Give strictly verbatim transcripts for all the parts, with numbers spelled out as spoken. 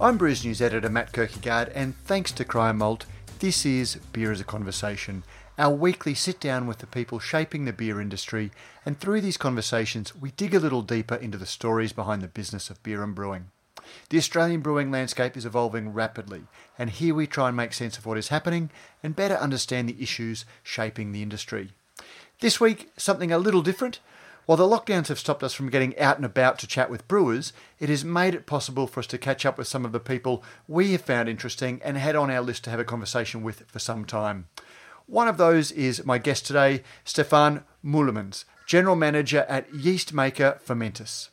I'm Brews News editor Matt Kirkegaard, and thanks to Cryomalt, this is Beer as a Conversation, our weekly sit-down with the people shaping the beer industry, and through these conversations we dig a little deeper into the stories behind the business of beer and brewing. The Australian brewing landscape is evolving rapidly, and here we try and make sense of what is happening and better understand the issues shaping the industry. This week, something a little different. While the lockdowns have stopped us from getting out and about to chat with brewers, it has made it possible for us to catch up with some of the people we have found interesting and had on our list to have a conversation with for some time. One of those is my guest today, Stefan Mullemans, General Manager at Yeastmaker Fermentis.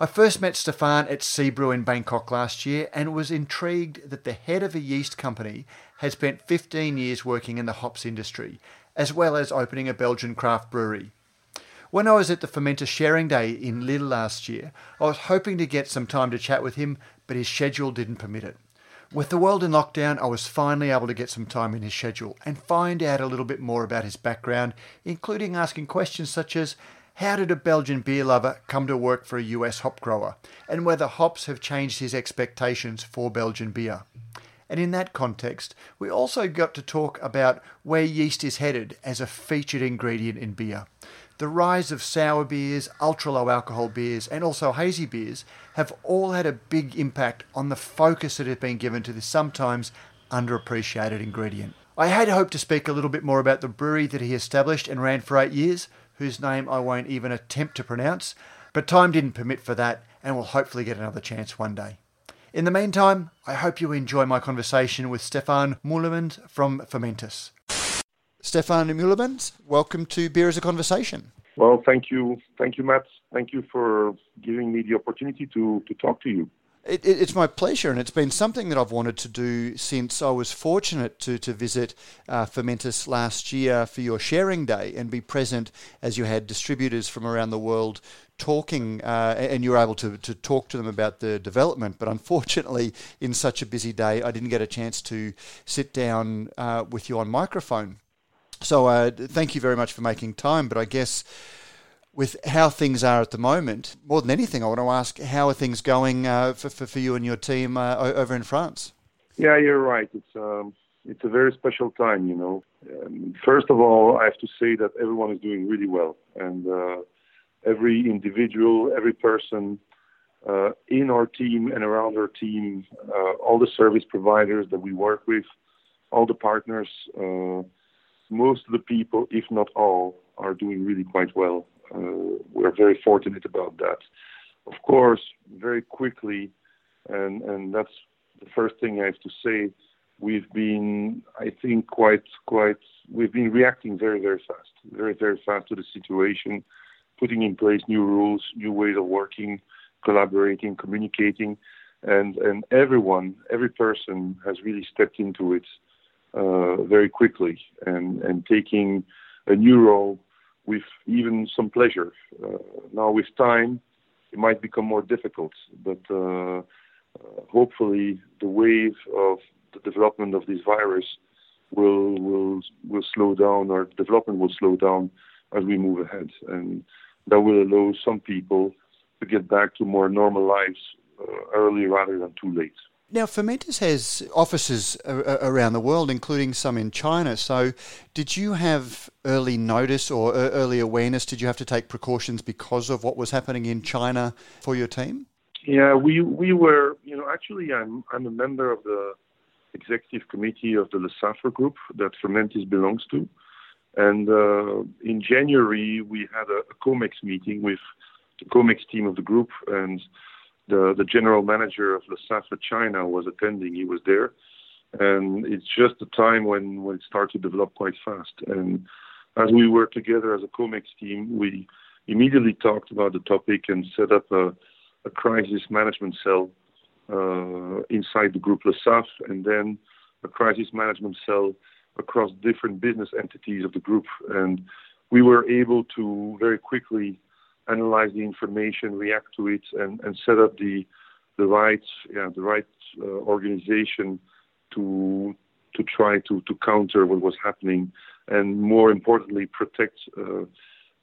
I first met Stefan at Seabrew in Bangkok last year and was intrigued that the head of a yeast company has spent fifteen years working in the hops industry, as well as opening a Belgian craft brewery. When I was at the Fermenter Sharing Day in Lille last year, I was hoping to get some time to chat with him, but his schedule didn't permit it. With the world in lockdown, I was finally able to get some time in his schedule and find out a little bit more about his background, including asking questions such as, how did a Belgian beer lover come to work for a U S hop grower, and whether hops have changed his expectations for Belgian beer. And in that context, we also got to talk about where yeast is headed as a featured ingredient in beer. The rise of sour beers, ultra-low alcohol beers, and also hazy beers have all had a big impact on the focus that has been given to this sometimes underappreciated ingredient. I had hoped to speak a little bit more about the brewery that he established and ran for eight years, whose name I won't even attempt to pronounce, but time didn't permit for that, and we'll hopefully get another chance one day. In the meantime, I hope you enjoy my conversation with Stefan Mullemans from Fermentis. Stefan Mullemans, welcome to Beer as a Conversation. Well, thank you. Thank you, Matt. Thank you for giving me the opportunity to, to talk to you. It, it, it's my pleasure, and it's been something that I've wanted to do since I was fortunate to, to visit uh, Fermentis last year for your sharing day and be present as you had distributors from around the world talking, uh, and you were able to, to talk to them about the development. But unfortunately, in such a busy day, I didn't get a chance to sit down uh, with you on microphone. So uh, thank you very much for making time, but I guess with how things are at the moment, more than anything, I want to ask, how are things going uh, for, for, for you and your team uh, over in France? Yeah, you're right. It's, um, it's a very special time, you know. Um, first of all, I have to say that everyone is doing really well, and uh, every individual, every person uh, in our team and around our team, uh, all the service providers that we work with, all the partners, uh, most of the people, if not all, are doing really quite well. Uh, we're very fortunate about that. Of course, very quickly, and, and that's the first thing I have to say, we've been, I think, quite, quite, we've been reacting very, very fast, very, very fast to the situation, putting in place new rules, new ways of working, collaborating, communicating, and, and everyone, every person has really stepped into it Uh, very quickly and, and taking a new role with even some pleasure. Uh, now with time, it might become more difficult, but uh, uh, hopefully the wave of the development of this virus will will will slow down, or development will slow down as we move ahead. And that will allow some people to get back to more normal lives uh, early rather than too late. Now, Fermentis has offices around the world, including some in China. So did you have early notice or early awareness? Did you have to take precautions because of what was happening in China for your team? Yeah, we we were, you know, actually I'm I'm a member of the executive committee of the Lesaffre group that Fermentis belongs to. And uh, in January, we had a, a COMEX meeting with the COMEX team of the group, and The, the general manager of Lesaffre China was attending. He was there. And it's just the time when, when it started to develop quite fast. And as we were together as a COMEX team, we immediately talked about the topic and set up a, a crisis management cell uh, inside the group Lesaffre, and then a crisis management cell across different business entities of the group. And we were able to very quickly analyze the information, react to it, and, and set up the the right yeah, the right uh, organization to to try to, to counter what was happening, and more importantly, protect uh,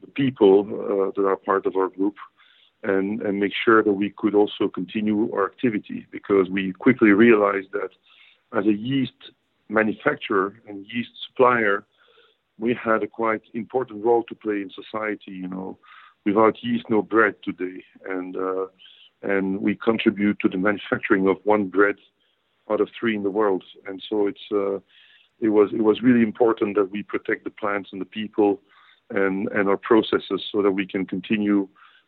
the people uh, that are part of our group, and, and make sure that we could also continue our activity, because we quickly realized that as a yeast manufacturer and yeast supplier, we had a quite important role to play in society. You know, without yeast, no bread today, and uh, and we contribute to the manufacturing of one bread out of three in the world. And so it's uh, it was it was really important that we protect the plants and the people and and our processes, so that we can continue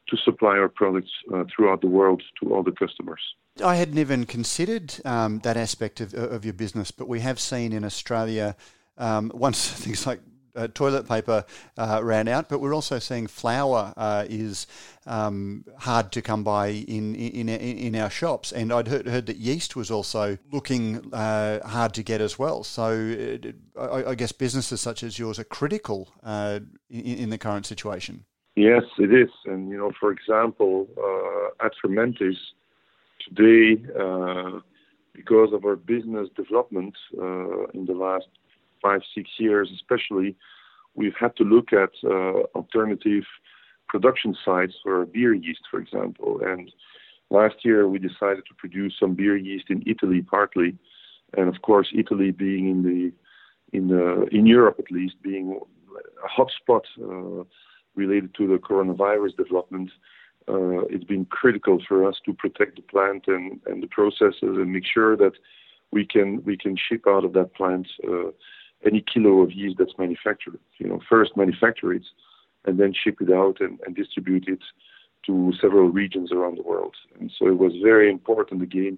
to supply our products uh, throughout the world to all the customers. I hadn't even considered um, that aspect of, of your business, but we have seen in Australia um, once things like uh, toilet paper uh, ran out, but we're also seeing flour uh, is um, hard to come by in, in in our shops. And I'd heard, heard that yeast was also looking uh, hard to get as well. So it, I, I guess businesses such as yours are critical uh, in, in the current situation. Yes, it is. And, you know, for example, uh, at Fermentis, today, uh, because of our business development uh, in the last five, six years especially, we've had to look at uh, alternative production sites for beer yeast, for example. And last year we decided to produce some beer yeast in Italy partly. And of course, Italy being in the in the, in Europe at least, being a hotspot uh, related to the coronavirus development, Uh, it's been critical for us to protect the plant and, and the processes, and make sure that we can we can ship out of that plant uh, any kilo of yeast that's manufactured. You know, first manufacture it, and then ship it out and, and distribute it to several regions around the world. And so it was very important again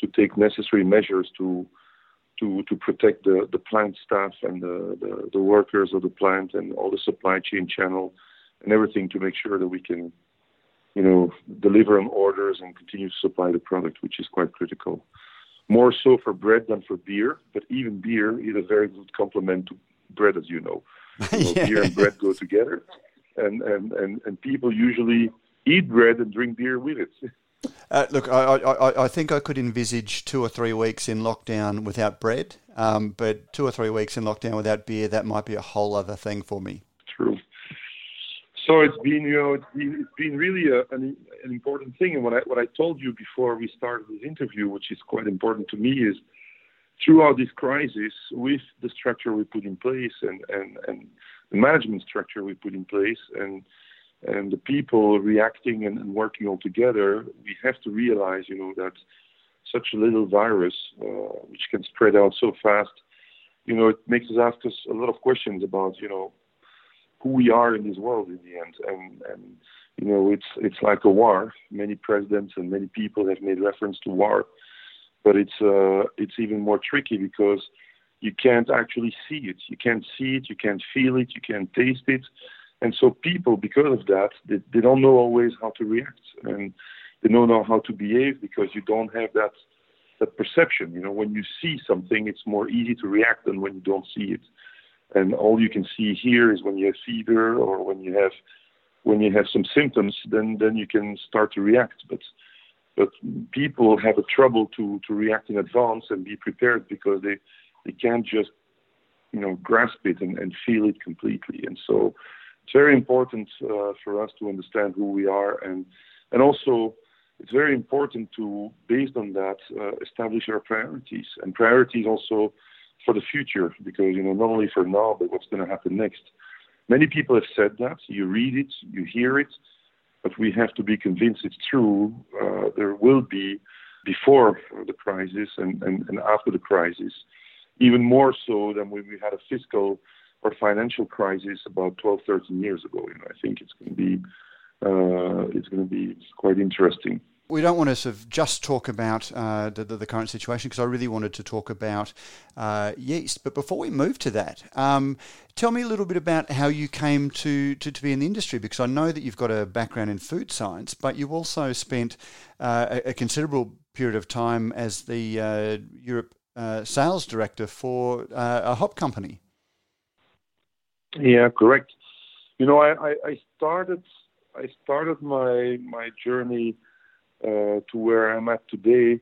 to take necessary measures to to, to protect the, the plant staff and the, the, the workers of the plant and all the supply chain channel and everything, to make sure that we can, you know, deliver on orders and continue to supply the product, which is quite critical. More so for bread than for beer, but even beer is a very good complement to bread, as you know. You know, yeah. Beer and bread go together, and, and, and, and people usually eat bread and drink beer with it. Uh, look, I, I, I think I could envisage two or three weeks in lockdown without bread, um, but two or three weeks in lockdown without beer, that might be a whole other thing for me. True. So it's been, you know, it's been, it's been really a, an, an important thing. And what I what I told you before we started this interview, which is quite important to me, is throughout this crisis, with the structure we put in place and, and, and the management structure we put in place, and and the people reacting and, and working all together, we have to realize, you know, that such a little virus, uh, which can spread out so fast, you know, it makes us ask us a lot of questions about, you know, who we are in this world in the end. And, and, you know, it's it's like a war. Many presidents and many people have made reference to war, but it's uh, it's even more tricky, because you can't actually see it. You can't see it, you can't feel it, you can't taste it. And so people, because of that, they, they don't know always how to react, and they don't know how to behave, because you don't have that that perception. You know, when you see something, it's more easy to react than when you don't see it. And all you can see here is when you have fever, or when you have when you have some symptoms, then, then you can start to react. But but people have a trouble to, to react in advance and be prepared, because they, they can't just, you know, grasp it and, and feel it completely. And so it's very important uh, for us to understand who we are, and and also it's very important to, based on that, uh, establish our priorities, and priorities also for the future, because, you know, not only for now, but what's going to happen next. Many people have said that. You read it, you hear it, but we have to be convinced it's true. Uh, there will be, before the crisis and, and, and after the crisis, even more so than when we had a fiscal or financial crisis about twelve, thirteen years ago. You know, I think it's going to be uh, it's going to be quite interesting. We don't want to sort of just talk about uh, the, the current situation, because I really wanted to talk about uh, yeast. But before we move to that, um, tell me a little bit about how you came to, to, to be in the industry, because I know that you've got a background in food science, but you also spent uh, a, a considerable period of time as the uh, Europe uh, sales director for uh, a hop company. Yeah, correct. You know, I, I, I started I started my my journey Uh, to where I'm at today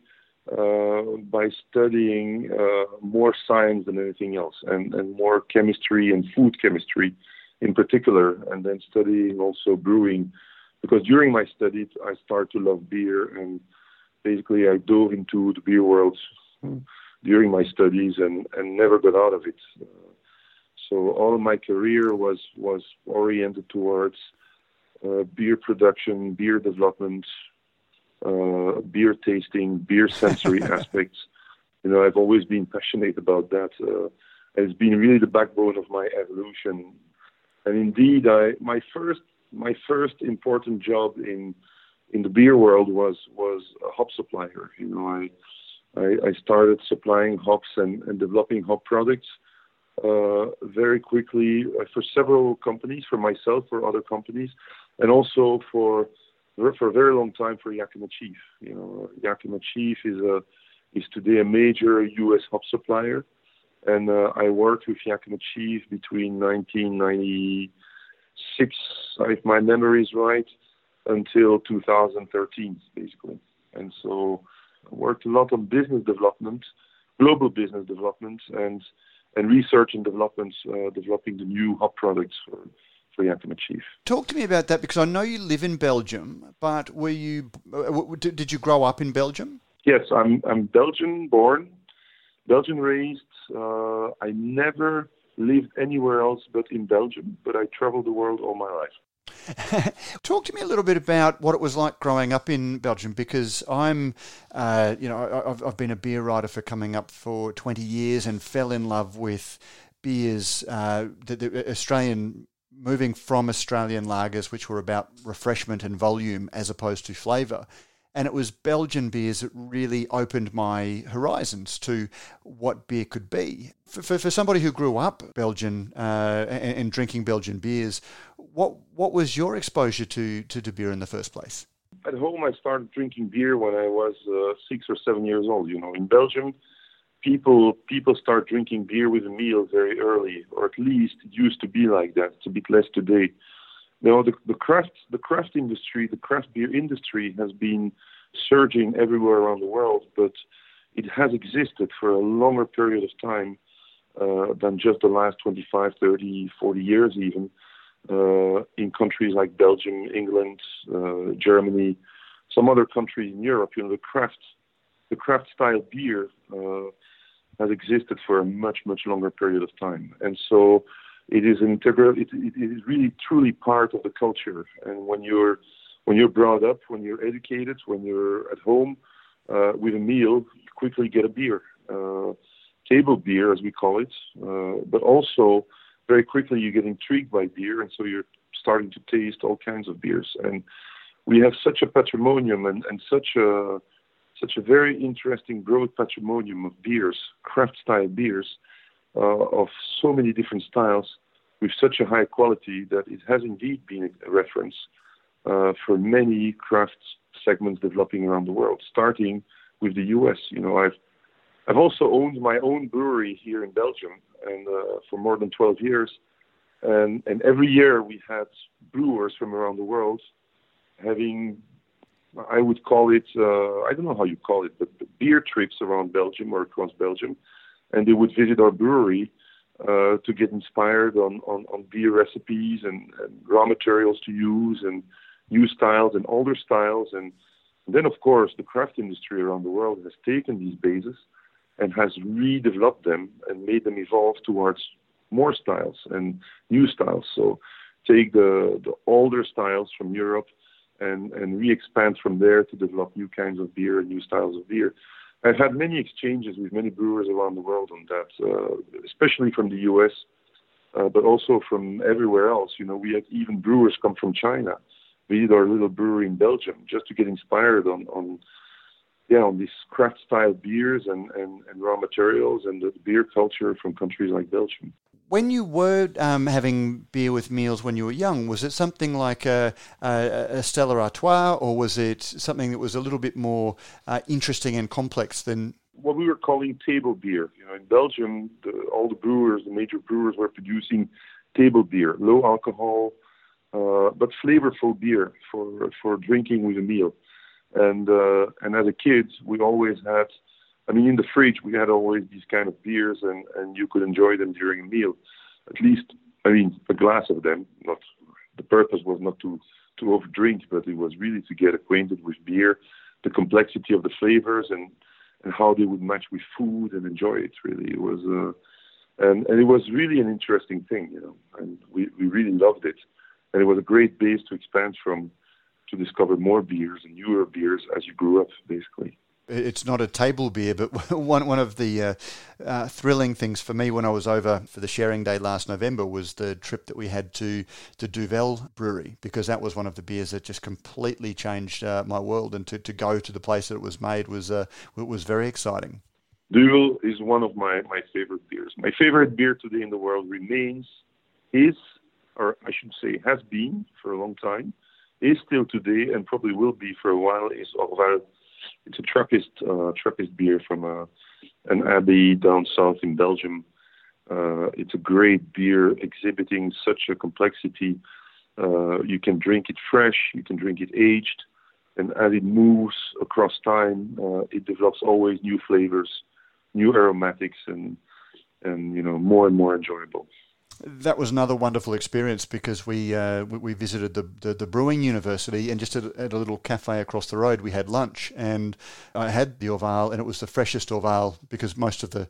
uh, by studying uh, more science than anything else, and, and more chemistry and food chemistry in particular, and then studying also brewing, because during my studies I started to love beer, and basically I dove into the beer world during my studies and, and never got out of it. Uh, so all of my career was, was oriented towards uh, beer production, beer development, Uh, beer tasting, beer sensory aspects. You know, I've always been passionate about that. Uh, it's been really the backbone of my evolution. And indeed, I my first my first important job in in the beer world was was a hop supplier. You know, I I, I started supplying hops and, and developing hop products uh, very quickly for several companies, for myself, for other companies, and also for. for a very long time for Yakima Chief. You know, Yakima Chief is a is today a major U S hop supplier, and uh, I worked with Yakima Chief between nineteen ninety-six, if my memory is right, until two thousand thirteen, basically. And so I worked a lot on business development, global business development, and and research and development, uh, developing the new hop products for Yakima Chief. Talk to me about that, because I know you live in Belgium, but were you? Did you grow up in Belgium? Yes, I'm I'm Belgian born, Belgian raised. Uh, I never lived anywhere else but in Belgium, but I traveled the world all my life. Talk to me a little bit about what it was like growing up in Belgium, because I'm, uh, you know, I've I've been a beer writer for coming up for twenty years and fell in love with beers, uh, the, the Australian. Moving from Australian lagers, which were about refreshment and volume as opposed to flavour. And it was Belgian beers that really opened my horizons to what beer could be. For for, for somebody who grew up Belgian uh, and, and drinking Belgian beers, what what was your exposure to, to, to beer in the first place? At home, I started drinking beer when I was uh, six or seven years old. You know, in Belgium, People people start drinking beer with a meal very early, or at least it used to be like that. It's a bit less today. Now the, the craft the craft industry, the craft beer industry has been surging everywhere around the world, but it has existed for a longer period of time uh, than just the last twenty-five, thirty, forty years even, uh, in countries like Belgium, England, uh, Germany, some other countries in Europe. You know, the craft The craft style beer uh, has existed for a much, much longer period of time, and so it is integral. It, it, it is really, truly part of the culture. And when you're when you're brought up, when you're educated, when you're at home uh, with a meal, you quickly get a beer, uh, table beer as we call it. Uh, but also, very quickly you get intrigued by beer, and so you're starting to taste all kinds of beers. And we have such a patrimonium and, and such a Such a very interesting growth patrimonium of beers, craft-style beers, uh, of so many different styles, with such a high quality that it has indeed been a reference uh, for many craft segments developing around the world, starting with the U S. You know, I've I've also owned my own brewery here in Belgium, and uh, for more than twelve years, and and every year we had brewers from around the world having. I would call it, uh, I don't know how you call it, but the beer trips around Belgium or across Belgium. And they would visit our brewery uh, to get inspired on, on, on beer recipes and, and raw materials to use and new styles and older styles. And then, of course, the craft industry around the world has taken these bases and has redeveloped them and made them evolve towards more styles and new styles. So take the, the older styles from Europe, and, and re-expand from there to develop new kinds of beer and new styles of beer. I've had many exchanges with many brewers around the world on that, uh, especially from the U S, uh, but also from everywhere else. You know, we had even brewers come from China visit our little brewery in Belgium just to get inspired on, on yeah, on these craft style beers and, and, and raw materials and the beer culture from countries like Belgium. When you were um, having beer with meals when you were young, was it something like a, a, a Stella Artois, or was it something that was a little bit more uh, interesting and complex than what we were calling table beer? You know, in Belgium, the, all the brewers, the major brewers, were producing table beer, low alcohol, uh, but flavorful beer for for drinking with a meal. And uh, and as a kid, we always had. I mean, in the fridge, we had always these kind of beers, and, and you could enjoy them during a meal. At least, I mean, a glass of them. Not the purpose was not to, to overdrink, but it was really to get acquainted with beer, the complexity of the flavors, and, and how they would match with food and enjoy it, really. It was, uh, and, and it was really an interesting thing, you know, and we, we really loved it. And it was a great base to expand from, to discover more beers and newer beers as you grew up, basically. It's not a table beer, but one one of the uh, uh, thrilling things for me when I was over for the sharing day last November was the trip that we had to the Duvel brewery, because that was one of the beers that just completely changed uh, my world, and to, to go to the place that it was made was uh, was very exciting. Duvel is one of my, my favorite beers. My favorite beer today in the world remains, is, or I should say has been for a long time, is still today and probably will be for a while, is Orval. It's a Trappist uh, Trappist beer from a, an abbey down south in Belgium. Uh, it's a great beer exhibiting such a complexity. Uh, you can drink it fresh, you can drink it aged, and as it moves across time, uh, it develops always new flavors, new aromatics, and and you know more and more enjoyable. That was another wonderful experience because we uh, we visited the, the, the Brewing University, and just at, at a little cafe across the road we had lunch, and I had the Orval, and it was the freshest Orval because most of the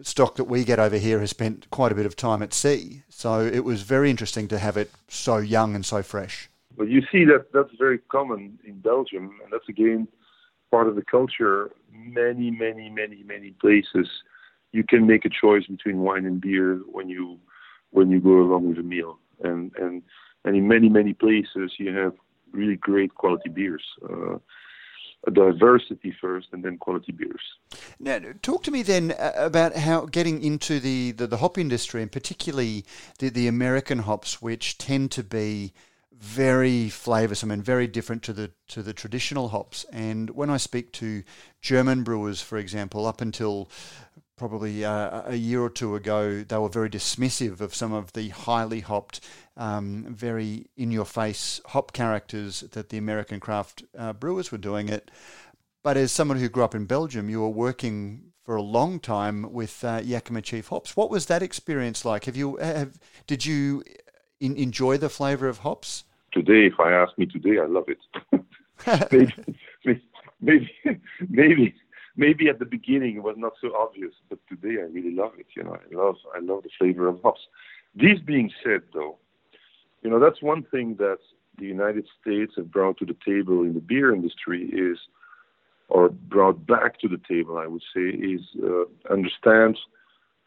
stock that we get over here has spent quite a bit of time at sea. So it was very interesting to have it so young and so fresh. Well, you see that that's very common in Belgium, and that's again part of the culture. Many, many, many, many places you can make a choice between wine and beer when you when you go along with a meal. And, and and in many, many places, you have really great quality beers. Uh, diversity first and then quality beers. Now, talk to me then about how getting into the, the, the hop industry, and particularly the, the American hops, which tend to be very flavoursome and very different to the to the traditional hops. And when I speak to German brewers, for example, up until probably uh, a year or two ago, they were very dismissive of some of the highly hopped, um, very in-your-face hop characters that the American craft uh, brewers were doing it. But as someone who grew up in Belgium, you were working for a long time with uh, Yakima Chief hops. What was that experience like? Have you have did you in, enjoy the flavour of hops? Today, if I ask me today, I love it. maybe, maybe, maybe. Maybe at the beginning it was not so obvious, but today I really love it. You know, I love I love the flavor of hops. This being said, though, you know, that's one thing that the United States have brought to the table in the beer industry is, or brought back to the table, I would say, is uh, understand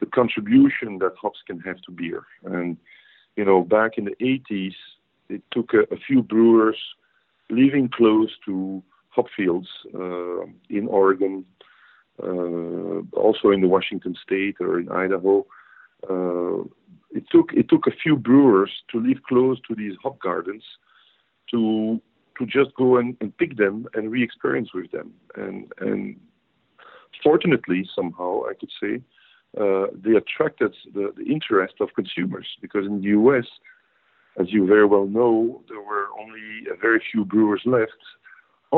the contribution that hops can have to beer. And, you know, back in the eighties, it took a, a few brewers living close to hop fields uh, in Oregon, Uh, also in the Washington State or in Idaho, uh, it took it took a few brewers to live close to these hop gardens, to to just go and, and pick them and re-experience with them. And and fortunately, somehow I could say, uh, they attracted the, the interest of consumers, because in the U S, as you very well know, there were only a very few brewers left,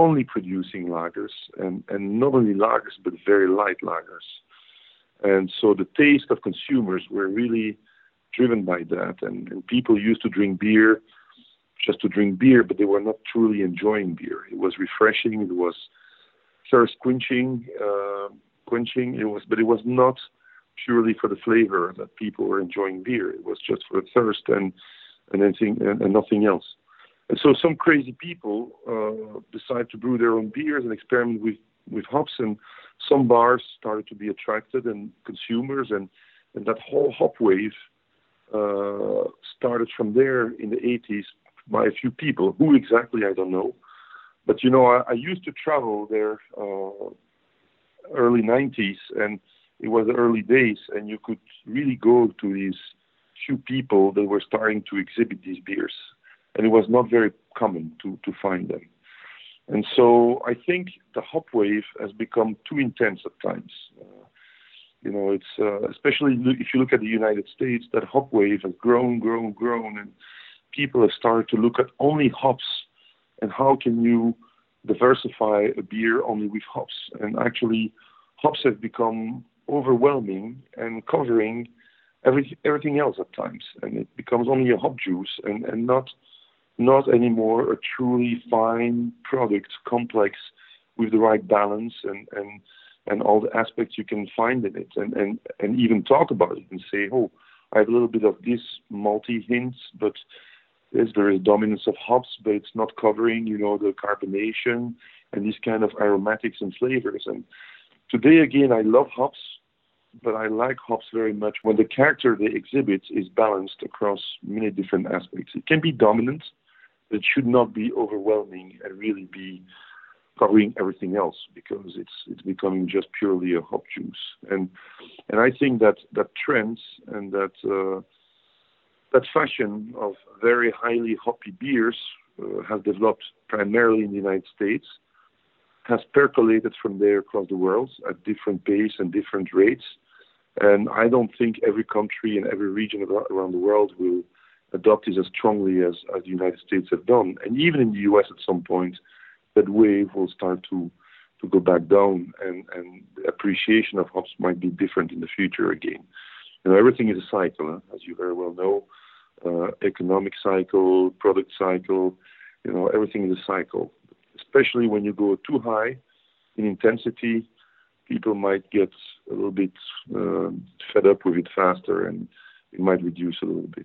only producing lagers, and, and not only lagers, but very light lagers. And so the taste of consumers were really driven by that. And, and people used to drink beer just to drink beer, but they were not truly enjoying beer. It was refreshing. It was thirst quenching, uh, quenching. It was, but it was not purely for the flavor that people were enjoying beer. It was just for the thirst and, and anything, and, and nothing else. And so some crazy people uh, decided to brew their own beers and experiment with, with hops, and some bars started to be attracted, and consumers, and, and that whole hop wave uh, started from there in the eighties by a few people. Who exactly, I don't know. But, you know, I, I used to travel there uh, early nineties, and it was the early days, and you could really go to these few people that were starting to exhibit these beers. And it was not very common to, to find them. And so I think the hop wave has become too intense at times. Uh, you know, it's uh, especially if you look at the United States, that hop wave has grown, grown, grown, and people have started to look at only hops and how can you diversify a beer only with hops. And actually, hops have become overwhelming and covering every, everything else at times. And it becomes only a hop juice and, and not... not anymore a truly fine product, complex, with the right balance and, and, and all the aspects you can find in it, and, and, and even talk about it and say, oh, I have a little bit of this malty hints, but yes, there is dominance of hops, but it's not covering, you know, the carbonation and these kind of aromatics and flavors. And today, again, I love hops, but I like hops very much when the character they exhibit is balanced across many different aspects. It can be dominant. It should not be overwhelming and really be covering everything else, because it's it's becoming just purely a hop juice. And and I think that that trend and that uh, that fashion of very highly hoppy beers uh, has developed primarily in the United States, has percolated from there across the world at different pace and different rates. And I don't think every country and every region around the world will adopt this as strongly as, as the United States have done. And even in the U S at some point, that wave will start to, to go back down, and, and the appreciation of hops might be different in the future again. You know, everything is a cycle, huh? As you very well know, uh, economic cycle, product cycle, you know, everything is a cycle. Especially when you go too high in intensity, people might get a little bit uh, fed up with it faster, and it might reduce a little bit.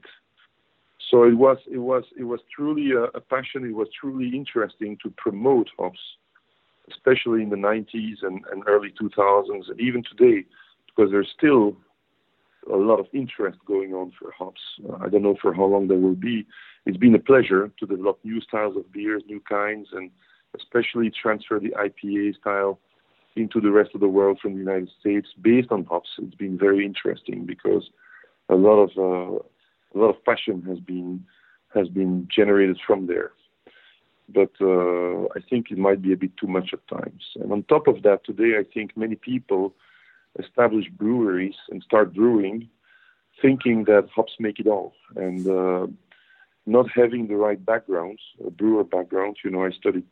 So it was it was it was truly a, a passion. It was truly interesting to promote hops, especially in the nineties and, and early two thousands, and even today, because there's still a lot of interest going on for hops. Uh, I don't know for how long there will be. It's been a pleasure to develop new styles of beers, new kinds, and especially transfer the I P A style into the rest of the world from the United States based on hops. It's been very interesting because a lot of uh, a lot of passion has been has been generated from there. But uh, I think it might be a bit too much at times. And on top of that, today I think many people establish breweries and start brewing, thinking that hops make it all, and uh, not having the right backgrounds, a brewer background. You know, I studied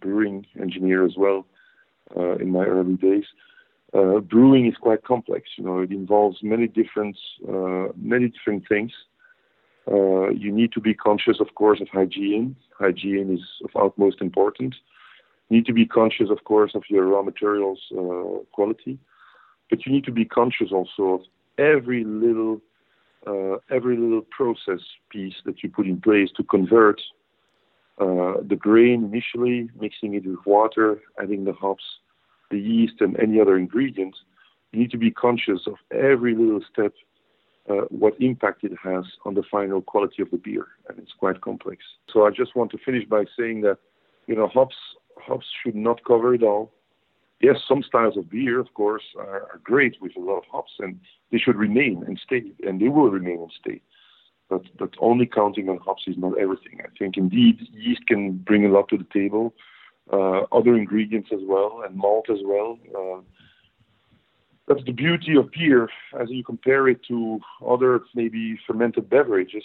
brewing engineer as well uh, in my early days. Uh, brewing is quite complex. You know, it involves many different, uh, many different things. Uh, you need to be conscious, of course, of hygiene. Hygiene is of utmost importance. You need to be conscious, of course, of your raw materials uh, quality, but you need to be conscious also of every little, uh, every little process piece that you put in place to convert Uh, the grain initially, mixing it with water, adding the hops, the yeast, and any other ingredients. You need to be conscious of every little step, uh, what impact it has on the final quality of the beer, and it's quite complex. So I just want to finish by saying that, you know, hops hops should not cover it all. Yes, some styles of beer, of course, are, are great with a lot of hops, and they should remain and stay, and they will remain and stay. But, but only counting on hops is not everything. I think, indeed, yeast can bring a lot to the table, uh, other ingredients as well, and malt as well. Uh, that's the beauty of beer. As you compare it to other, maybe, fermented beverages,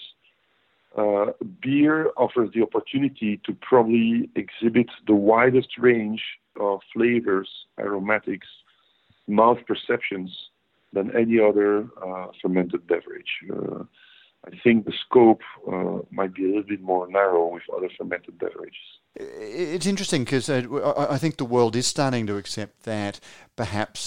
uh, beer offers the opportunity to probably exhibit the widest range of flavors, aromatics, mouth perceptions than any other uh, fermented beverage. Uh, I think the scope uh, might be a little bit more narrow with other fermented beverages. It's interesting because I think the world is starting to accept that perhaps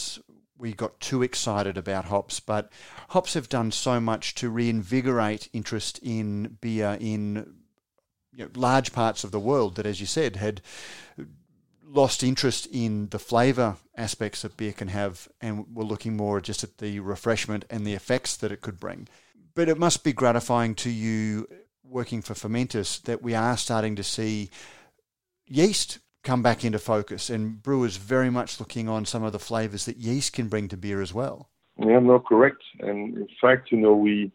we got too excited about hops, but hops have done so much to reinvigorate interest in beer in, you know, large parts of the world that, as you said, had lost interest in the flavour aspects that beer can have and were looking more just at the refreshment and the effects that it could bring. But it must be gratifying to you working for Fermentis that we are starting to see yeast come back into focus, and brewers very much looking on some of the flavours that yeast can bring to beer as well. Yeah, no, correct. And in fact, you know, we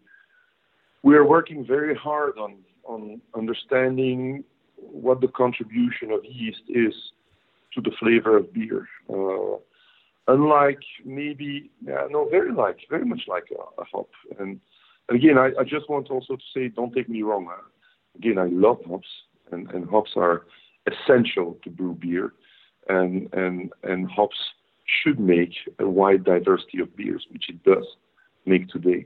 we are working very hard on on understanding what the contribution of yeast is to the flavour of beer. Uh, unlike maybe, yeah, no, very like, very much like a, a hop. And, and again, I, I just want also to say, don't take me wrong. Uh, again, I love hops, and, and hops are essential to brew beer, and and and hops should make a wide diversity of beers, which it does make today.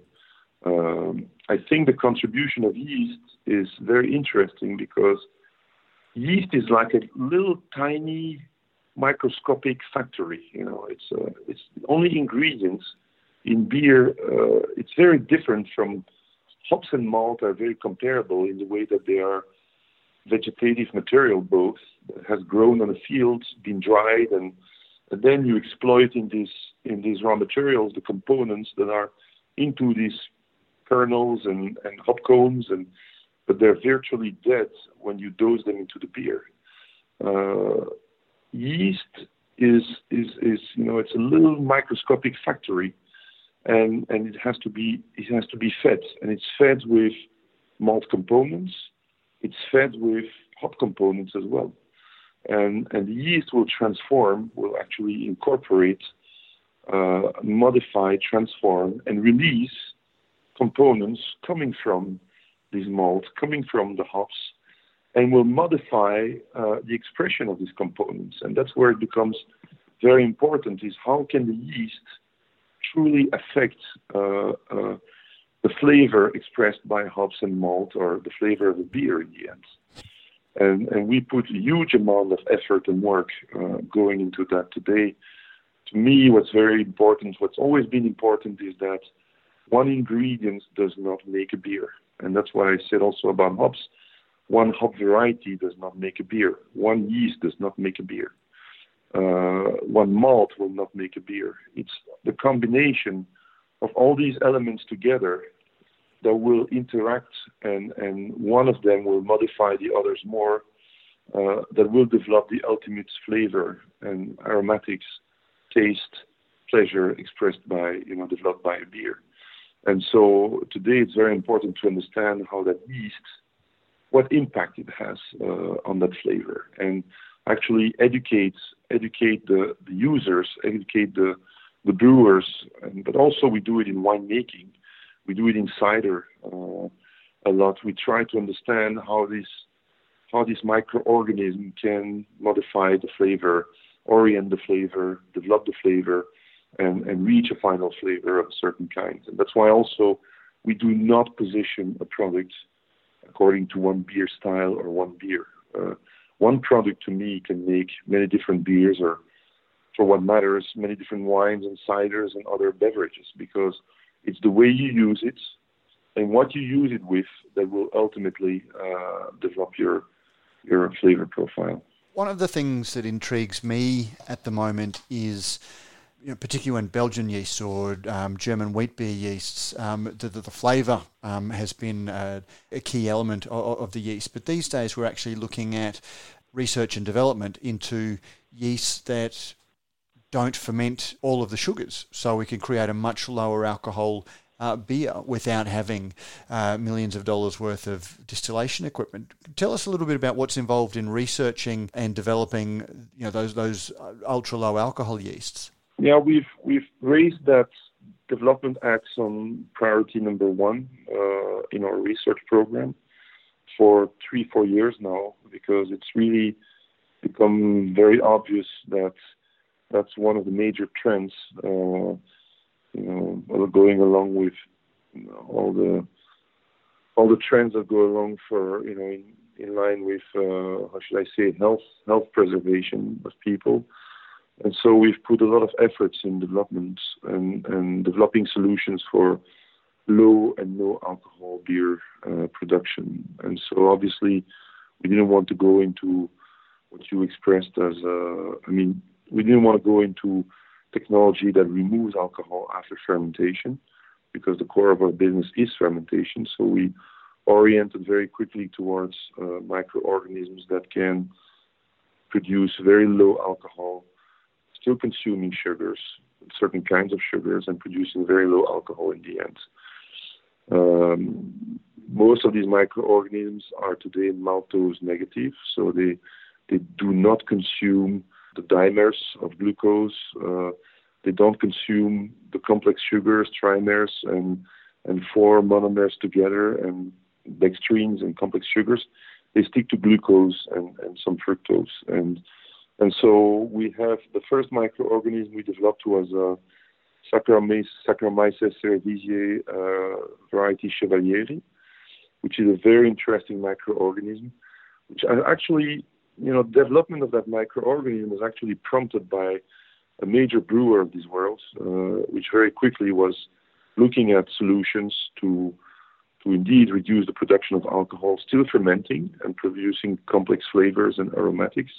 Um, I think the contribution of yeast is very interesting because yeast is like a little tiny microscopic factory. You know, it's uh, it's the only ingredients in beer. Uh, it's very different from hops and malt are very comparable in the way that they are vegetative material, both that has grown on a field, been dried, and, and then you exploit in these in these raw materials the components that are into these kernels and, and hop cones, and but they're virtually dead when you dose them into the beer. Uh, yeast is is is you know it's a little microscopic factory, and and it has to be it has to be fed, and it's fed with malt components. It's fed with hop components as well. And, and the yeast will transform, will actually incorporate, uh, modify, transform, and release components coming from these malts, coming from the hops, and will modify uh, the expression of these components. And that's where it becomes very important, is how can the yeast truly affect uh, uh the flavor expressed by hops and malt, or the flavor of a beer in the end. And, and we put a huge amount of effort and work uh, going into that today. To me, what's very important, what's always been important, is that one ingredient does not make a beer. And that's what I said also about hops. One hop variety does not make a beer. One yeast does not make a beer. Uh, one malt will not make a beer. It's the combination of all these elements together that will interact, and, and one of them will modify the others more, uh, that will develop the ultimate flavor and aromatics, taste, pleasure expressed by, you know, developed by a beer. And so today it's very important to understand how that yeast, what impact it has uh, on that flavor, and actually educate, educate the, the users, educate the the brewers, but also we do it in winemaking. We do it in cider uh, a lot. We try to understand how this how this microorganism can modify the flavor, orient the flavor, develop the flavor, and, and reach a final flavor of a certain kind. And that's why also we do not position a product according to one beer style or one beer. Uh, one product to me can make many different beers, or for what matters, many different wines and ciders and other beverages, because it's the way you use it and what you use it with that will ultimately uh, develop your your flavor profile. One of the things that intrigues me at the moment is, you know, particularly when Belgian yeast or um, German wheat beer yeasts, um, the, the, the flavour um, has been uh, a key element of, of the yeast. But these days we're actually looking at research and development into yeasts that don't ferment all of the sugars, so we can create a much lower alcohol uh, beer without having uh, millions of dollars worth of distillation equipment. Tell us a little bit about what's involved in researching and developing, you know, those those ultra low alcohol yeasts. Yeah, we've we've raised that development axe on priority number one uh, in our research program for three four years now, because it's really become very obvious that that's one of the major trends, uh, you know, going along with, you know, all the all the trends that go along for, you know, in, in line with uh, how should I say health health preservation of people. And so we've put a lot of efforts in development and, and developing solutions for low and no alcohol beer uh, production. And so obviously we didn't want to go into what you expressed as uh, I mean. We didn't want to go into technology that removes alcohol after fermentation, because the core of our business is fermentation. So we oriented very quickly towards uh, microorganisms that can produce very low alcohol, still consuming sugars, certain kinds of sugars, and producing very low alcohol in the end. Um, most of these microorganisms are today maltose negative, so they they do not consume the dimers of glucose. Uh, they don't consume the complex sugars, trimers, and and four monomers together, and dextrins and complex sugars. They stick to glucose and, and some fructose. And and so we have the first microorganism we developed was a Saccharomyces cerevisiae uh, variety Chevalieri, which is a very interesting microorganism, which actually, you know, development of that microorganism was actually prompted by a major brewer of this world, uh, which very quickly was looking at solutions to to indeed reduce the production of alcohol, still fermenting and producing complex flavors and aromatics,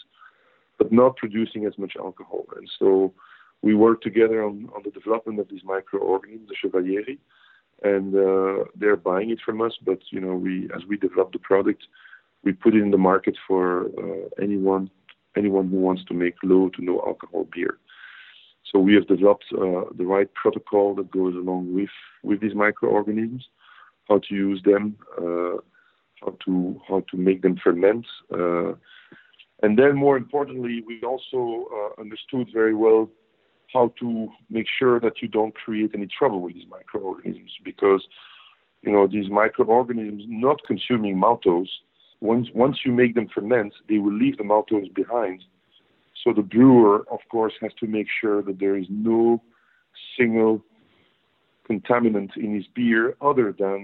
but not producing as much alcohol. And so we worked together on, on the development of these microorganisms, the Chevalieri, and uh, they're buying it from us. But, you know, we as we develop the product, we put it in the market for uh, anyone anyone who wants to make low to no alcohol beer. So we have developed uh, the right protocol that goes along with, with these microorganisms, how to use them, uh, how to how to make them ferment. Uh, and then more importantly, we also uh, understood very well how to make sure that you don't create any trouble with these microorganisms, because, you know, these microorganisms not consuming maltose, once once you make them ferment, they will leave the maltose behind. So the brewer, of course, has to make sure that there is no single contaminant in his beer other than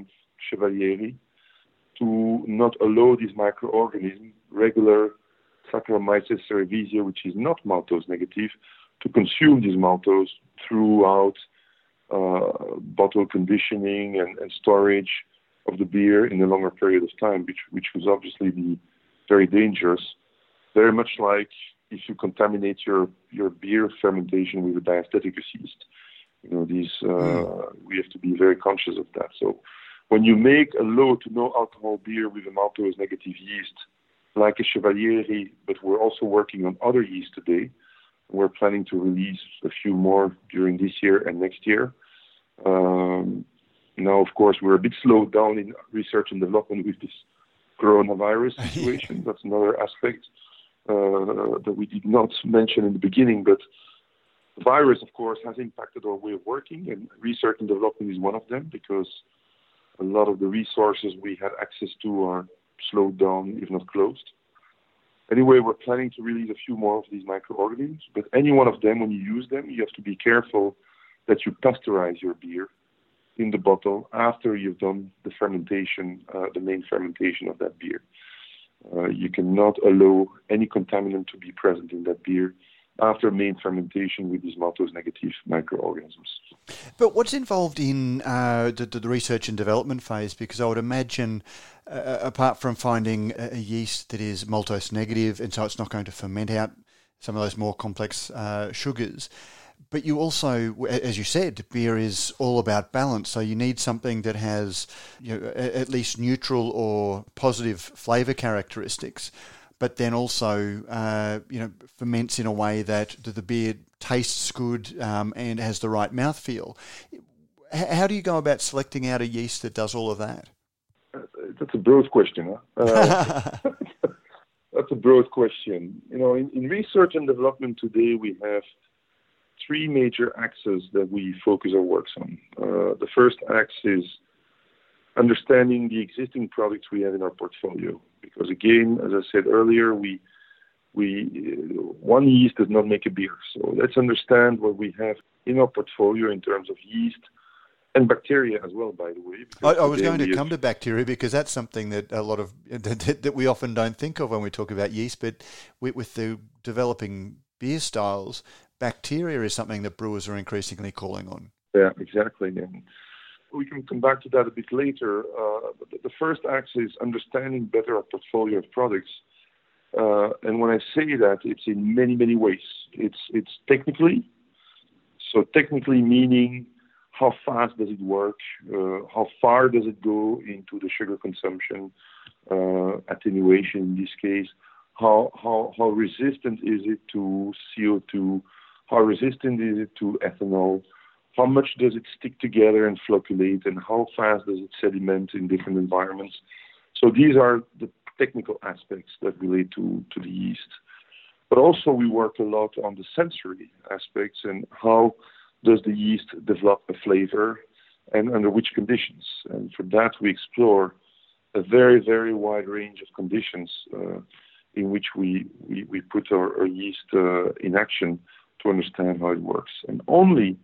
Chevalieri, to not allow this microorganism, regular Saccharomyces cerevisiae, which is not maltose negative, to consume this maltose throughout uh, bottle conditioning and, and storage of the beer in a longer period of time, which, which was obviously be very dangerous, very much like if you contaminate your, your beer fermentation with a diasteticus yeast. You know, these, uh, we have to be very conscious of that. So when you make a low to no alcohol beer with a maltose negative yeast, like a Chevalieri, but we're also working on other yeast today. We're planning to release a few more during this year and next year. Um, now, of course, we're a bit slowed down in research and development with this coronavirus situation. That's another aspect uh, that we did not mention in the beginning, but the virus, of course, has impacted our way of working, and research and development is one of them, because a lot of the resources we had access to are slowed down, if not closed. Anyway, we're planning to release a few more of these microorganisms, but any one of them, when you use them, you have to be careful that you pasteurize your beer in the bottle after you've done the fermentation, uh, the main fermentation of that beer. Uh, you cannot allow any contaminant to be present in that beer after main fermentation with these maltose negative microorganisms. But what's involved in uh, the, the research and development phase? Because I would imagine, uh, apart from finding a yeast that is maltose negative, and so it's not going to ferment out some of those more complex uh, sugars, but you also, as you said, beer is all about balance. So you need something that has, you know, at least neutral or positive flavour characteristics, but then also, uh, you know, ferments in a way that the beer tastes good um, and has the right mouthfeel. How do you go about selecting out a yeast that does all of that? That's a broad question. Huh? Uh, that's a broad question. You know, in, in research and development today, we have three major axes that we focus our works on. Uh, the first axe is understanding the existing products we have in our portfolio. Because again, as I said earlier, we we one yeast does not make a beer. So let's understand what we have in our portfolio in terms of yeast and bacteria as well, by the way. I, I was going to come to bacteria, because that's something that a lot of that, that we often don't think of when we talk about yeast. But with, with the developing beer styles, bacteria is something that brewers are increasingly calling on. Yeah, exactly. Yeah. We can come back to that a bit later. Uh, but the first axis is understanding better our portfolio of products. Uh, and when I say that, it's in many, many ways. It's it's technically. So technically meaning how fast does it work, uh, how far does it go into the sugar consumption, uh, attenuation in this case, how, how, how resistant is it to C O two, how resistant is it to ethanol, how much does it stick together and flocculate, and how fast does it sediment in different environments. So these are the technical aspects that relate to, to the yeast. But also we work a lot on the sensory aspects and how does the yeast develop a flavor and under which conditions. And for that we explore a very, very wide range of conditions uh, in which we, we, we put our, our yeast uh, in action to understand how it works. And only,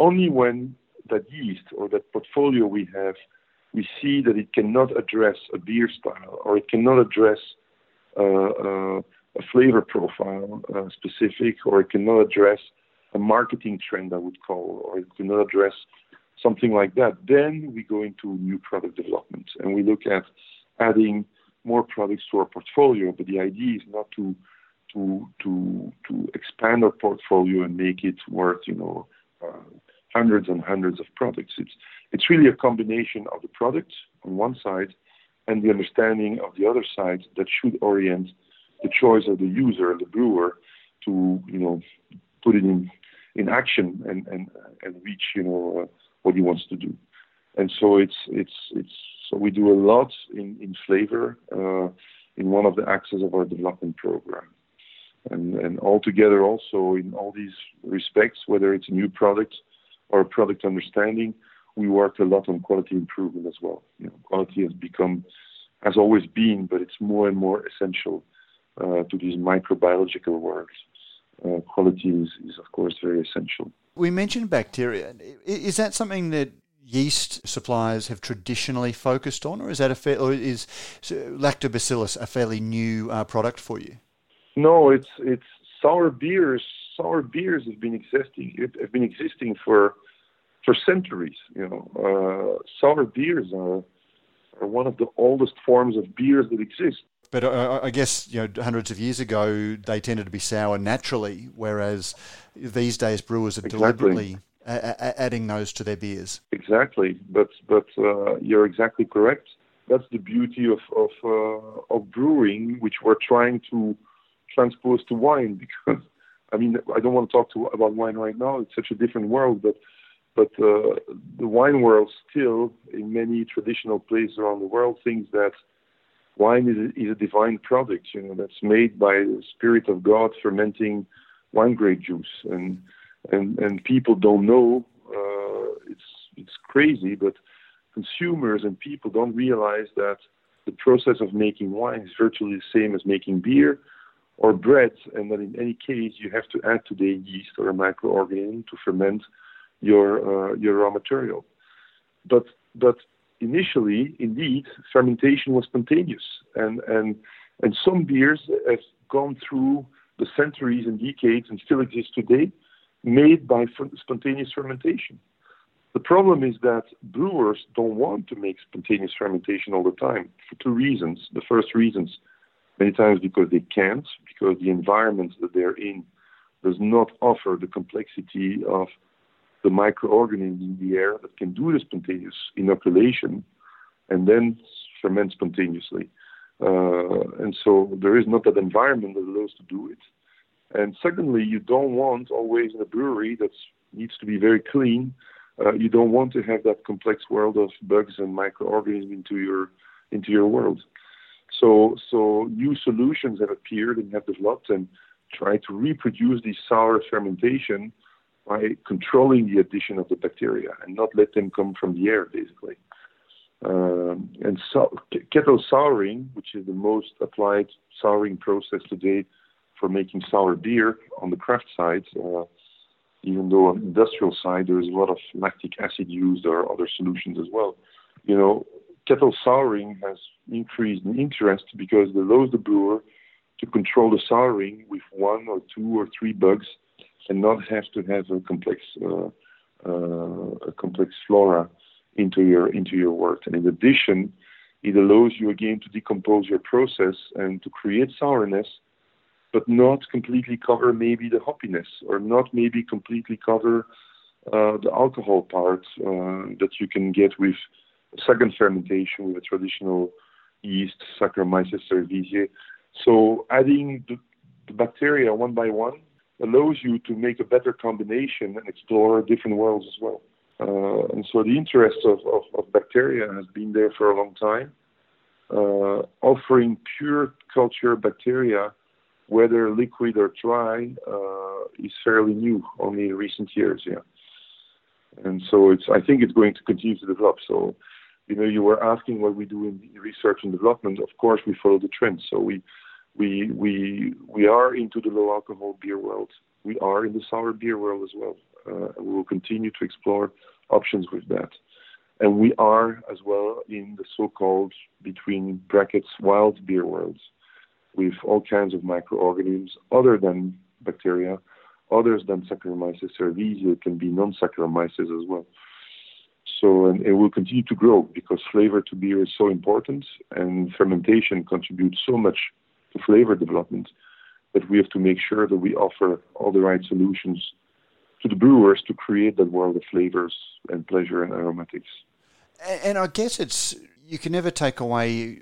only when that yeast or that portfolio we have, we see that it cannot address a beer style or it cannot address uh, uh, a flavor profile uh, specific, or it cannot address a marketing trend, I would call, or it cannot address something like that, then we go into new product development and we look at adding more products to our portfolio. But the idea is not to to to to expand our portfolio and make it worth, you know, uh, hundreds and hundreds of products. It's it's really a combination of the product on one side and the understanding of the other side that should orient the choice of the user, the brewer, to, you know, put it in, in action and, and, and reach, you know, uh, what he wants to do. And so it's, it's, it's, so we do a lot in, in flavor uh, in one of the axes of our development program. And, and altogether also in all these respects, whether it's a new product or a product understanding, we work a lot on quality improvement as well. You know, quality has become, has always been, but it's more and more essential Uh, to these microbiological works. Uh, quality is, is, of course, very essential. We mentioned bacteria. Is that something that yeast suppliers have traditionally focused on, or is that a fa- or is lactobacillus a fairly new uh, product for you? No, it's it's sour beers. Sour beers have been existing. Have been existing for for centuries. You know, uh, sour beers are are one of the oldest forms of beers that exist. But uh, I guess, you know, hundreds of years ago, they tended to be sour naturally, whereas these days brewers are exactly. deliberately a- a- adding those to their beers. Exactly, but but uh, you're exactly correct. That's the beauty of of, uh, of brewing, which we're trying to transpose to wine. Because I mean, I don't want to talk to, about wine right now. It's such a different world, but but uh, the wine world still, in many traditional places around the world, thinks that wine is a, is a divine product, you know, that's made by the Spirit of God fermenting wine grape juice. And and, and people don't know, uh, it's it's crazy, but consumers and people don't realize that the process of making wine is virtually the same as making beer or bread, and that in any case you have to add today yeast or a microorganism to ferment your uh, your raw material. But but initially, indeed, fermentation was spontaneous, and, and and some beers have gone through the centuries and decades and still exist today, made by f- spontaneous fermentation. The problem is that brewers don't want to make spontaneous fermentation all the time for two reasons. The first reasons, many times because they can't, because the environment that they're in does not offer the complexity of the microorganisms in the air that can do the spontaneous inoculation and then ferment spontaneously. Uh, and so there is not that environment that allows to do it. And secondly, you don't want always in a brewery that needs to be very clean, uh, you don't want to have that complex world of bugs and microorganisms into your into your world. So, so new solutions have appeared and have developed and try to reproduce the sour fermentation by controlling the addition of the bacteria and not let them come from the air, basically. Um, and so, kettle souring, which is the most applied souring process today for making sour beer on the craft side, uh, even though on the industrial side there is a lot of lactic acid used or other solutions as well. You know, kettle souring has increased in interest because it allows the brewer to control the souring with one or two or three bugs and not have to have a complex, uh, uh, a complex flora into your into your work. And in addition, it allows you again to decompose your process and to create sourness, but not completely cover maybe the hoppiness, or not maybe completely cover uh, the alcohol part uh, that you can get with second fermentation with a traditional yeast, Saccharomyces cerevisiae. So adding the, the bacteria one by one allows you to make a better combination and explore different worlds as well. Uh, and so the interest of, of, of bacteria has been there for a long time. Uh, offering pure culture bacteria, whether liquid or dry, uh, is fairly new, only in recent years, yeah. And so it's, I think it's going to continue to develop. So, you know, you were asking what we do in research and development. Of course, we follow the trends. So we we we we are into the low alcohol beer world. We are in the sour beer world as well. Uh, and we will continue to explore options with that. And we are as well in the so-called, between brackets, wild beer worlds, with all kinds of microorganisms other than bacteria, others than Saccharomyces cerevisiae. It can be non-Saccharomyces as well. So, and it will continue to grow because flavor to beer is so important, and fermentation contributes so much to flavor development that we have to make sure that we offer all the right solutions to the brewers to create that world of flavors and pleasure and aromatics. And I guess it's, you can never take away,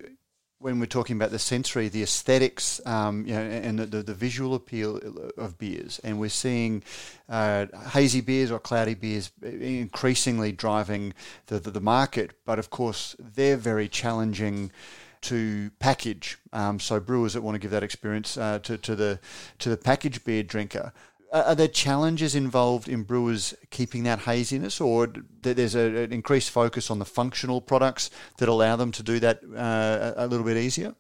when we're talking about the sensory, the aesthetics, um, you know, and the, the visual appeal of beers. And we're seeing uh, hazy beers or cloudy beers increasingly driving the, the, the market. But of course, they're very challenging to package. Um, so brewers that want to give that experience uh, to, to the to the packaged beer drinker. Are there challenges involved in brewers keeping that haziness, or there's a, an increased focus on the functional products that allow them to do that uh, a little bit easier?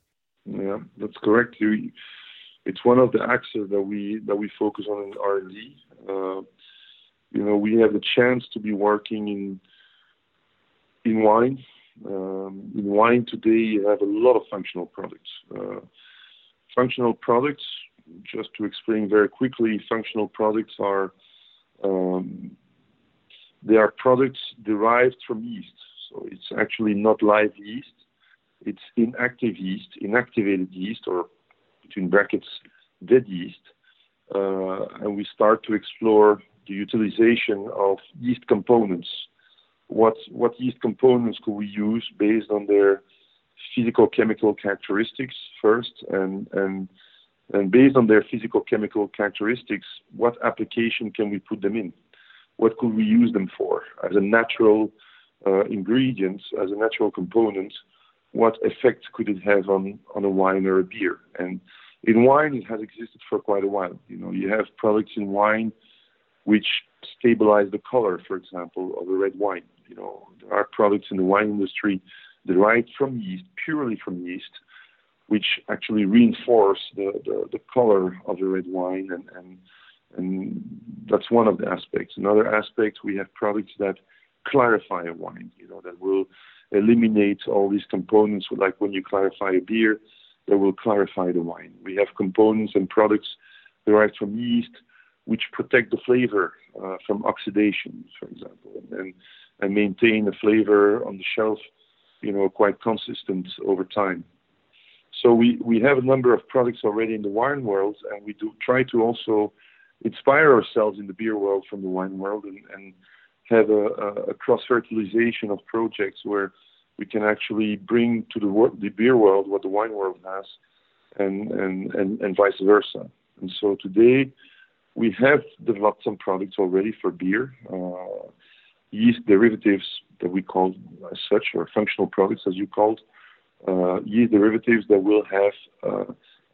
Yeah, that's correct. You, it's one of the axes that we that we focus on in R and D. Uh, you know, we have the chance to be working in in wine. Um, in wine today, you have a lot of functional products. Uh, functional products. Just to explain very quickly, functional products are um, they are products derived from yeast. So it's actually not live yeast. It's inactive yeast, inactivated yeast, or between brackets, dead yeast. Uh, and we start to explore the utilization of yeast components. What, what yeast components could we use based on their physical-chemical characteristics first, and and And based on their physical-chemical characteristics, what application can we put them in? What could we use them for? As a natural uh, ingredient, as a natural component, what effect could it have on, on a wine or a beer? And in wine, it has existed for quite a while. You know, you have products in wine which stabilize the color, for example, of a red wine. You know, there are products in the wine industry derived from yeast, purely from yeast, which actually reinforce the, the, the color of the red wine, and, and, and that's one of the aspects. Another aspect, we have products that clarify a wine, you know, that will eliminate all these components, like when you clarify a beer, that will clarify the wine. We have components and products derived from yeast which protect the flavor uh, from oxidation, for example, and, and maintain the flavor on the shelf, you know, quite consistent over time. So we, we have a number of products already in the wine world, and we do try to also inspire ourselves in the beer world from the wine world, and, and have a, a cross-fertilization of projects where we can actually bring to the, wor- the beer world what the wine world has, and, and, and, and vice versa. And so today we have developed some products already for beer, uh, yeast derivatives that we call as such, or functional products as you called. Uh, yeast derivatives that will have uh,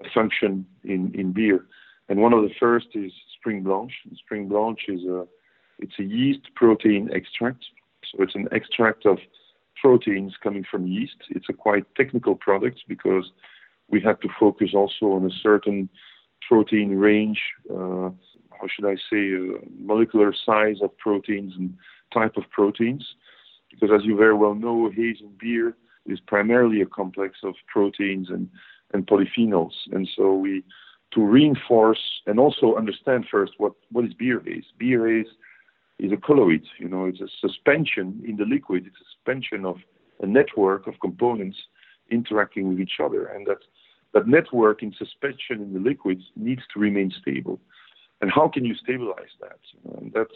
a function in, in beer. And one of the first is Spring Blanche. And Spring Blanche is a, it's a yeast protein extract. So it's an extract of proteins coming from yeast. It's a quite technical product because we had to focus also on a certain protein range, uh, how should I say, uh, molecular size of proteins and type of proteins. Because as you very well know, haze in beer is primarily a complex of proteins and, and polyphenols. And so we, to reinforce and also understand first what, what is beer haze. Beer haze is a colloid, you know, it's a suspension in the liquid. It's a suspension of a network of components interacting with each other. And that, that network in suspension in the liquid needs to remain stable. And how can you stabilize that? You know, and that,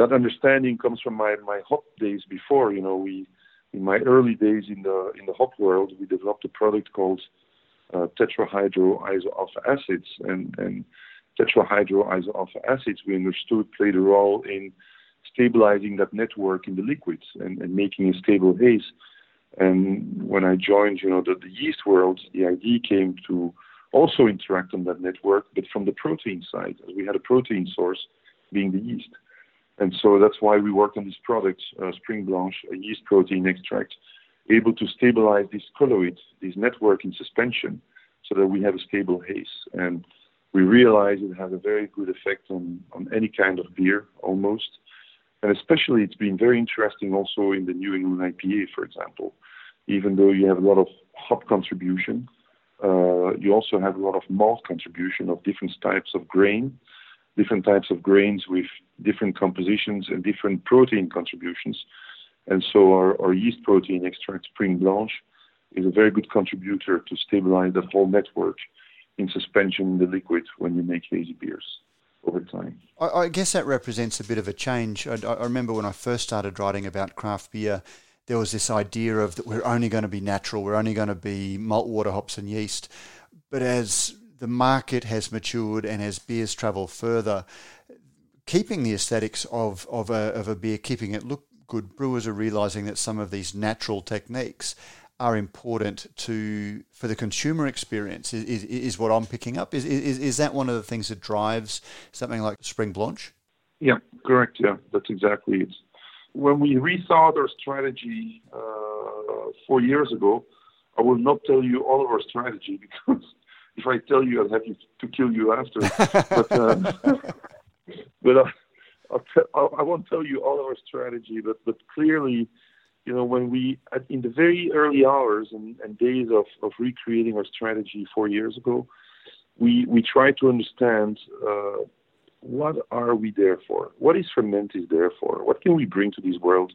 that understanding comes from my, my hop days before. You know, we in my early days in the in the hop world, we developed a product called uh, tetrahydroiso-alpha acids, and and tetrahydroiso-alpha acids we understood played a role in stabilizing that network in the liquids and, and making a stable haze. And when I joined, you know, the, the yeast world, the idea came to also interact on that network, but from the protein side, as we had a protein source being the yeast. And so that's why we worked on this product, uh, Spring Blanche, a yeast protein extract, able to stabilize this colloid, this network in suspension, so that we have a stable haze. And we realized it has a very good effect on, on any kind of beer, almost. And especially it's been very interesting also in the New England I P A, for example. Even though you have a lot of hop contribution, uh, you also have a lot of malt contribution of different types of grain, different types of grains with different compositions and different protein contributions. And so our, our yeast protein extract, Spring Blanche, is a very good contributor to stabilize that whole network in suspension in the liquid when you make hazy beers over time. I, I guess that represents a bit of a change. I, I remember when I first started writing about craft beer, there was this idea of that we're only going to be natural, we're only going to be malt, water, hops and yeast. But as the market has matured and as beers travel further, keeping the aesthetics of, of, a, of a beer, keeping it look good, brewers are realising that some of these natural techniques are important to for the consumer experience, is, is, is what I'm picking up. Is, is is that one of the things that drives something like Spring Blanche? Yeah, correct. Yeah, that's exactly it. When we rethought our strategy uh, four years ago, I will not tell you all of our strategy because if I tell you, I'll have to kill you after. but uh, but I, I'll t- I won't tell you all of our strategy, but, but clearly, you know, when we, in the very early hours and, and days of, of recreating our strategy four years ago, we, we tried to understand uh, what are we there for? What is Fermentis there for? What can we bring to this world?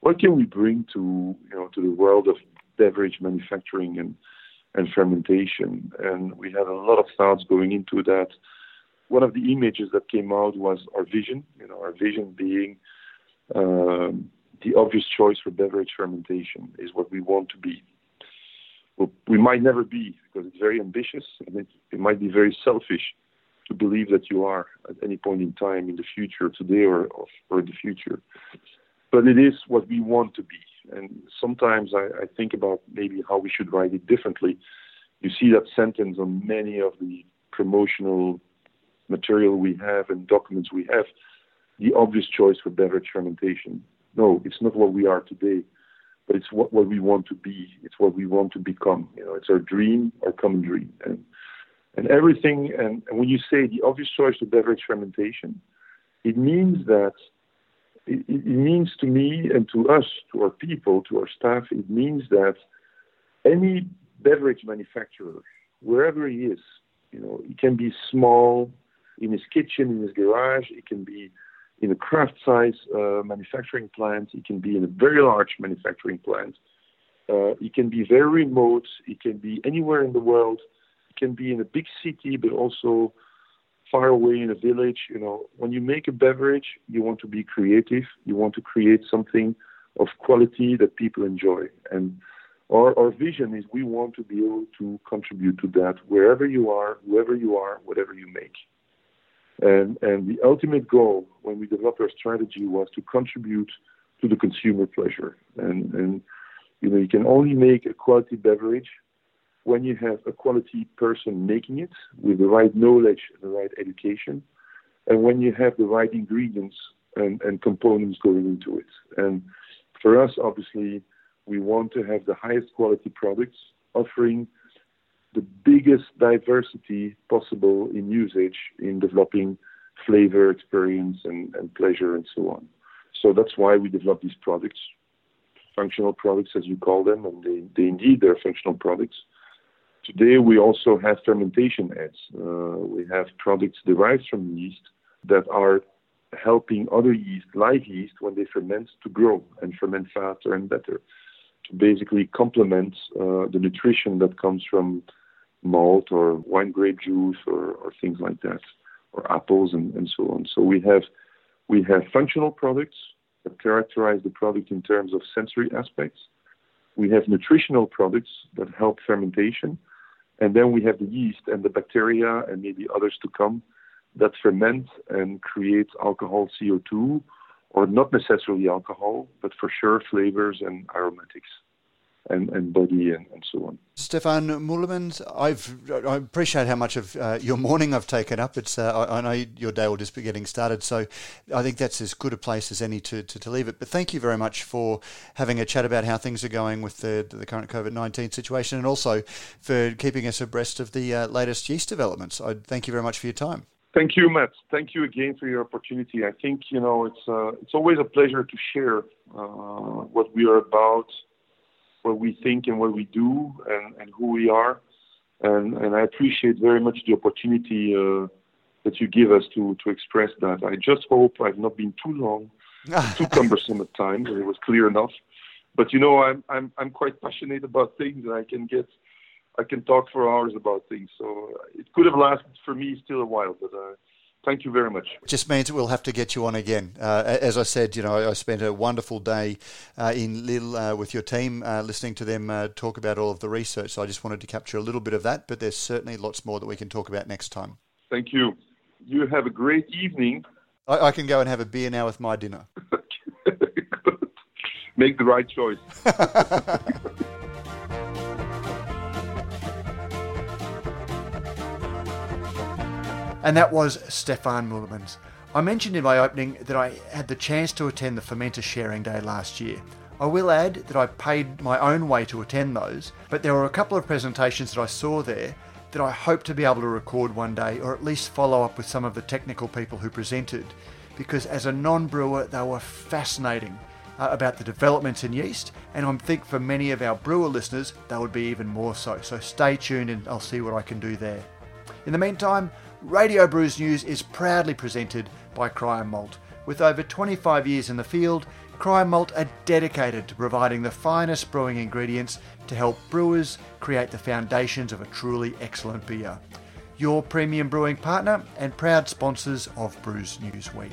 What can we bring to, you know, to the world of beverage manufacturing and, and fermentation? And we had a lot of thoughts going into that. One of the images that came out was our vision, you know, our vision being... Um, the obvious choice for beverage fermentation is what we want to be. Well, we might never be, because it's very ambitious, and it, it might be very selfish to believe that you are at any point in time in the future, today or, or, or in the future. But it is what we want to be. And sometimes I, I think about maybe how we should write it differently. You see that sentence on many of the promotional material we have and documents we have, the obvious choice for beverage fermentation. No, it's not what we are today, but it's what, what we want to be. It's what we want to become. You know, it's our dream, our common dream, and and everything. And, and when you say the obvious choice to beverage fermentation, it means that it, it means to me and to us, to our people, to our staff, it means that any beverage manufacturer, wherever he is, you know, it can be small in his kitchen, in his garage, it can be in a craft size uh, manufacturing plant, it can be in a very large manufacturing plant, uh, it can be very remote, it can be anywhere in the world, it can be in a big city, but also far away in a village. You know, when you make a beverage, you want to be creative, you want to create something of quality that people enjoy. And our, our vision is we want to be able to contribute to that wherever you are, whoever you are, whatever you make. And, and the ultimate goal when we developed our strategy was to contribute to the consumer pleasure. And, and you know, you can only make a quality beverage when you have a quality person making it with the right knowledge, the right education, and when you have the right ingredients and, and components going into it. And for us, obviously, we want to have the highest quality products offering the biggest diversity possible in usage, in developing flavor, experience, and, and pleasure, and so on. So that's why we develop these products, functional products, as you call them, and they, they indeed, they're functional products. Today, we also have fermentation aids. Uh, we have products derived from yeast that are helping other yeast, live yeast, when they ferment, to grow and ferment faster and better, to basically complement uh, the nutrition that comes from malt or wine grape juice or, or things like that, or apples and, and so on. So we have We have functional products that characterize the product in terms of sensory aspects. We have nutritional products that help fermentation. And then we have the yeast and the bacteria and maybe others to come that ferment and create alcohol, C O two, or not necessarily alcohol, but for sure flavors and aromatics. And, and body and, and so on. Stefan Mullemans, I've I appreciate how much of uh, your morning I've taken up. It's uh, I, I know your day will just be getting started, so I think that's as good a place as any to, to, to leave it. But thank you very much for having a chat about how things are going with the the current COVID nineteen situation, and also for keeping us abreast of the uh, latest yeast developments. I thank you very much for your time. Thank you, Matt. Thank you again for your opportunity. I think you know it's uh, it's always a pleasure to share uh, what we are about, what we think and what we do, and, and who we are. And, and I appreciate very much the opportunity uh, that you give us to, to express that. I just hope I've not been too long, too cumbersome at times, and it was clear enough. But you know, I'm I'm I'm quite passionate about things, and I can get, I can talk for hours about things. So it could have lasted for me still a while, but uh, thank you very much. It just means we'll have to get you on again. Uh, as I said, you know, I spent a wonderful day uh, in Lille uh, with your team, uh, listening to them uh, talk about all of the research. So I just wanted to capture a little bit of that, but there's certainly lots more that we can talk about next time. Thank you. You have a great evening. I, I can go and have a beer now with my dinner. Make the right choice. And that was Stefan Mullemans. I mentioned in my opening that I had the chance to attend the Fermenter Sharing Day last year. I will add that I paid my own way to attend those, but there were a couple of presentations that I saw there that I hope to be able to record one day, or at least follow up with some of the technical people who presented, because as a non-brewer they were fascinating uh, about the developments in yeast, and I think for many of our brewer listeners they would be even more so. So stay tuned and I'll see what I can do there. In the meantime, Radio Brews News is proudly presented by Cryomalt. With over twenty-five years in the field, Cryomalt are dedicated to providing the finest brewing ingredients to help brewers create the foundations of a truly excellent beer. Your premium brewing partner and proud sponsors of Brews News Week.